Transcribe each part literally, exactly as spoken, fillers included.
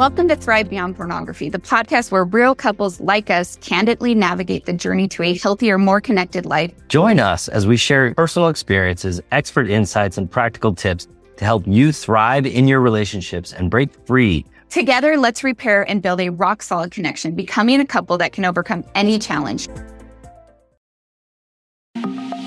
Welcome to Thrive Beyond Pornography, the podcast where real couples like us candidly navigate the journey to a healthier, more connected life. Join us as we share personal experiences, expert insights, and practical tips to help you thrive in your relationships and break free. Together, let's repair and build a rock-solid connection, becoming a couple that can overcome any challenge.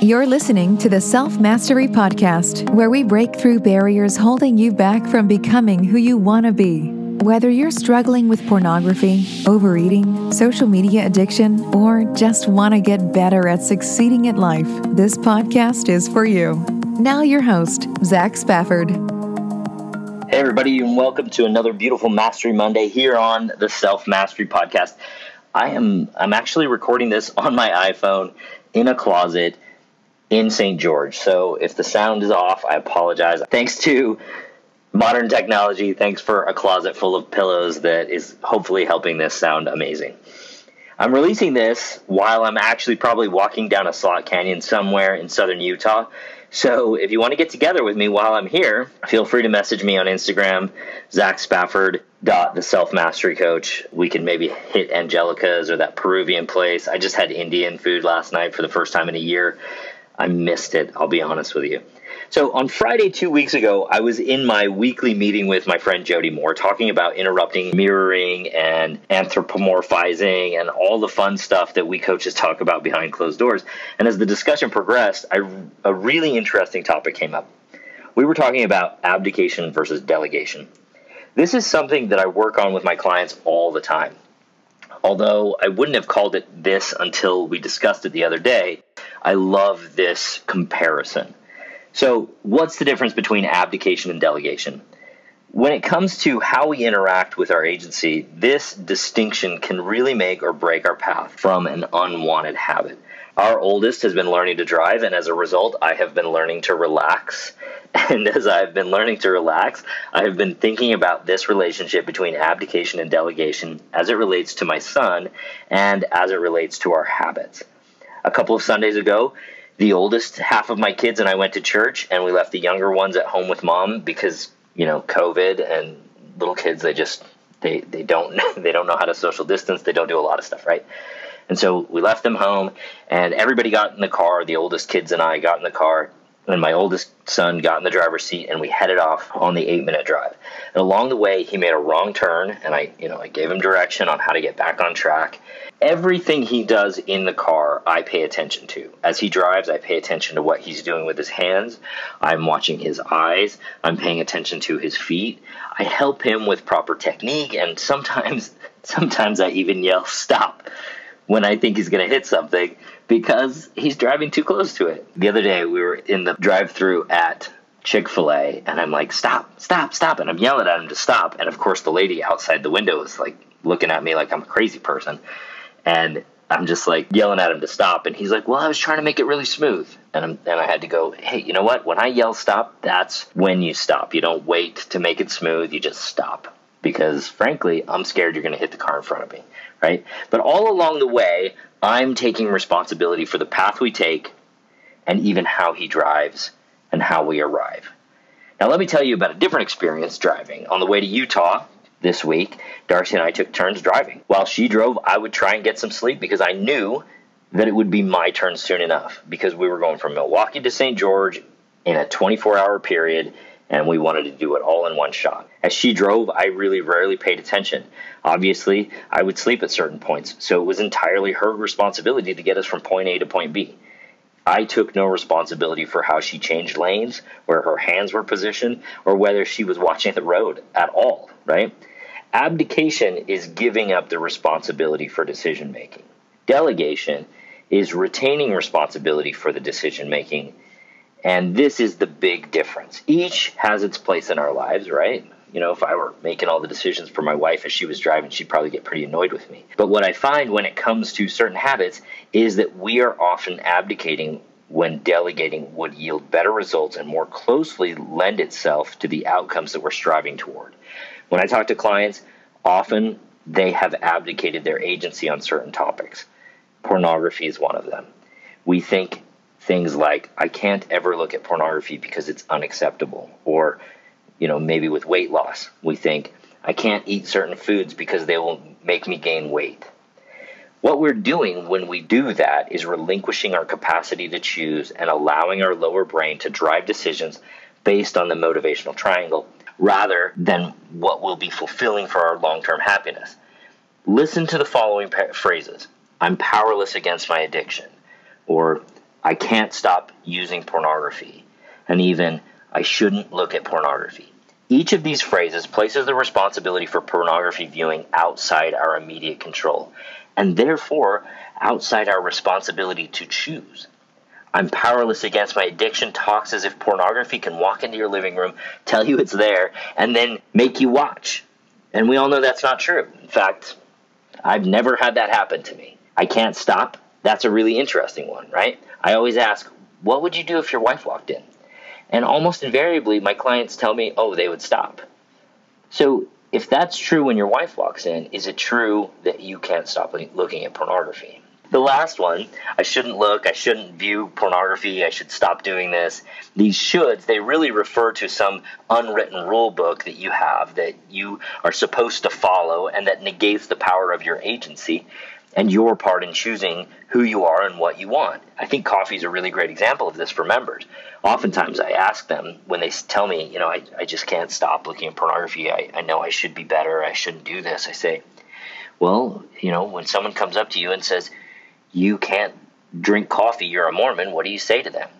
You're listening to the Self-Mastery Podcast, where we break through barriers holding you back from becoming who you want to be. Whether you're struggling with pornography, overeating, social media addiction, or just want to get better at succeeding at life, this podcast is for you. Now your host, Zach Spafford. Hey everybody, and welcome to another beautiful Mastery Monday here on the Self-Mastery Podcast. I am I'm actually recording this on my iPhone in a closet in Saint George. So if the sound is off, I apologize. Thanks to modern technology, thanks for a closet full of pillows that is hopefully helping this sound amazing. I'm releasing this while I'm actually probably walking down a slot canyon somewhere in southern Utah. So if you want to get together with me while I'm here, feel free to message me on Instagram, zach spafford dot the self mastery coach. We can maybe hit Angelicas or that Peruvian place. I just had Indian food last night for the first time in a year. I missed it, I'll be honest with you. So on Friday, two weeks ago, I was in my weekly meeting with my friend Jody Moore talking about interrupting mirroring and anthropomorphizing and all the fun stuff that we coaches talk about behind closed doors. And as the discussion progressed, I, a really interesting topic came up. We were talking about abdication versus delegation. This is something that I work on with my clients all the time. Although I wouldn't have called it this until we discussed it the other day, I love this comparison. So what's the difference between abdication and delegation? When it comes to how we interact with our agency, this distinction can really make or break our path from an unwanted habit. Our oldest has been learning to drive, and as a result, I have been learning to relax. And as I've been learning to relax, I have been thinking about this relationship between abdication and delegation as it relates to my son and as it relates to our habits. A couple of Sundays ago, the oldest half of my kids and I went to church, and we left the younger ones at home with mom because, you know, COVID and little kids, they just, they, they don't, they don't know how to social distance. They don't do a lot of stuff, right? And so we left them home, and everybody got in the car. The oldest kids and I got in the car, and my oldest son got in the driver's seat, and we headed off on the eight-minute drive. And along the way, he made a wrong turn, and I, you know, I gave him direction on how to get back on track. Everything he does in the car, I pay attention to. As he drives, I pay attention to what he's doing with his hands. I'm watching his eyes. I'm paying attention to his feet. I help him with proper technique, and sometimes, sometimes I even yell, "Stop," when I think he's going to hit something because he's driving too close to it. The other day, we were in the drive-thru at Chick-fil-A, and I'm like, stop, stop, stop, and I'm yelling at him to stop, and of course, the lady outside the window is like looking at me like I'm a crazy person, and I'm just like yelling at him to stop, and he's like, well, I was trying to make it really smooth, and, I'm, and I had to go, hey, you know what, when I yell stop, that's when you stop. You don't wait to make it smooth, you just stop, because frankly, I'm scared you're going to hit the car in front of me. Right? But all along the way, I'm taking responsibility for the path we take and even how he drives and how we arrive. Now, let me tell you about a different experience driving. On the way to Utah this week, Darcy and I took turns driving. While she drove, I would try and get some sleep because I knew that it would be my turn soon enough because we were going from Milwaukee to Saint George in a twenty-four hour period, and we wanted to do it all in one shot. As she drove, I really rarely paid attention. Obviously, I would sleep at certain points, so it was entirely her responsibility to get us from point A to point B. I took no responsibility for how she changed lanes, where her hands were positioned, or whether she was watching the road at all, right? Abdication is giving up the responsibility for decision-making. Delegation is retaining responsibility for the decision-making. And this is the big difference. Each has its place in our lives, right? You know, if I were making all the decisions for my wife as she was driving, she'd probably get pretty annoyed with me. But what I find when it comes to certain habits is that we are often abdicating when delegating would yield better results and more closely lend itself to the outcomes that we're striving toward. When I talk to clients, often they have abdicated their agency on certain topics. Pornography is one of them. We think things like, I can't ever look at pornography because it's unacceptable. Or, you know, maybe with weight loss, we think, I can't eat certain foods because they will make me gain weight. What we're doing when we do that is relinquishing our capacity to choose and allowing our lower brain to drive decisions based on the motivational triangle rather than what will be fulfilling for our long-term happiness. Listen to the following pa- phrases. I'm powerless against my addiction, or I can't stop using pornography, and even I shouldn't look at pornography. Each of these phrases places the responsibility for pornography viewing outside our immediate control, and therefore outside our responsibility to choose. I'm powerless against my addiction talks as if pornography can walk into your living room, tell you it's there, and then make you watch. And we all know that's not true. In fact, I've never had that happen to me. I can't stop. That's a really interesting one, right? I always ask, what would you do if your wife walked in? And almost invariably, my clients tell me, oh, they would stop. So if that's true when your wife walks in, is it true that you can't stop looking at pornography? The last one, I shouldn't look, I shouldn't view pornography, I should stop doing this. These shoulds, they really refer to some unwritten rule book that you have that you are supposed to follow and that negates the power of your agency and your part in choosing who you are and what you want. I think coffee is a really great example of this for members. Oftentimes I ask them when they tell me, you know, I, I just can't stop looking at pornography. I, I know I should be better. I shouldn't do this. I say, well, you know, when someone comes up to you and says, you can't drink coffee, you're a Mormon, what do you say to them?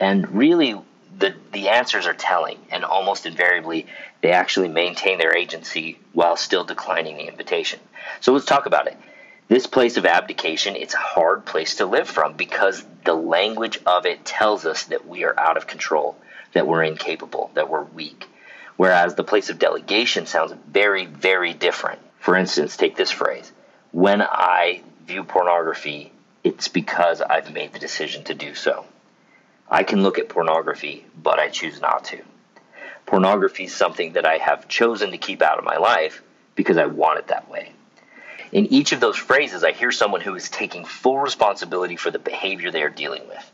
And really the the answers are telling, and almost invariably they actually maintain their agency while still declining the invitation. So let's talk about it. This place of abdication, it's a hard place to live from because the language of it tells us that we are out of control, that we're incapable, that we're weak. Whereas the place of delegation sounds very, very different. For instance, take this phrase. When I view pornography, it's because I've made the decision to do so. I can look at pornography, but I choose not to. Pornography is something that I have chosen to keep out of my life because I want it that way. In each of those phrases, I hear someone who is taking full responsibility for the behavior they are dealing with.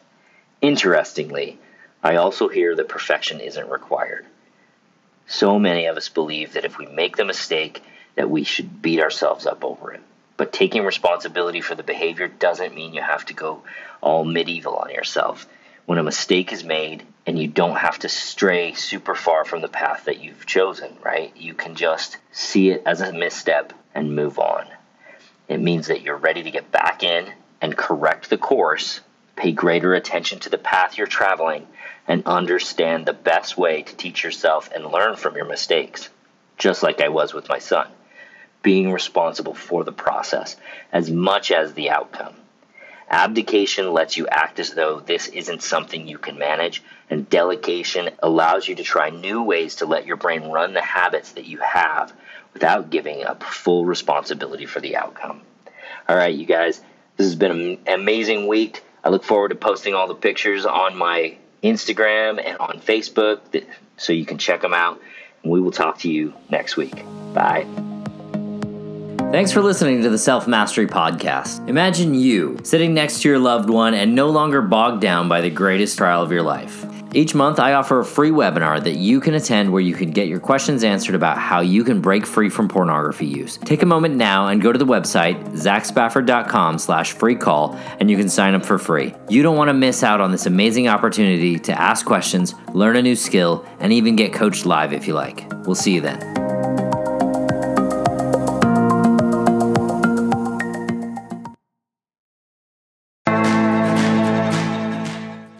Interestingly, I also hear that perfection isn't required. So many of us believe that if we make the mistake, that we should beat ourselves up over it. But taking responsibility for the behavior doesn't mean you have to go all medieval on yourself. When a mistake is made, and you don't have to stray super far from the path that you've chosen, right? You can just see it as a misstep and move on. It means that you're ready to get back in and correct the course, pay greater attention to the path you're traveling, and understand the best way to teach yourself and learn from your mistakes, just like I was with my son. Being responsible for the process as much as the outcome. Abdication lets you act as though this isn't something you can manage, and delegation allows you to try new ways to let your brain run the habits that you have without giving up full responsibility for the outcome. All right, you guys, this has been an amazing week. I look forward to posting all the pictures on my Instagram and on Facebook so you can check them out. And we will talk to you next week. Bye. Thanks for listening to the Self Mastery Podcast. Imagine you sitting next to your loved one and no longer bogged down by the greatest trial of your life. Each month, I offer a free webinar that you can attend where you can get your questions answered about how you can break free from pornography use. Take a moment now and go to the website, zach spafford dot com slash free call, and you can sign up for free. You don't want to miss out on this amazing opportunity to ask questions, learn a new skill, and even get coached live if you like. We'll see you then.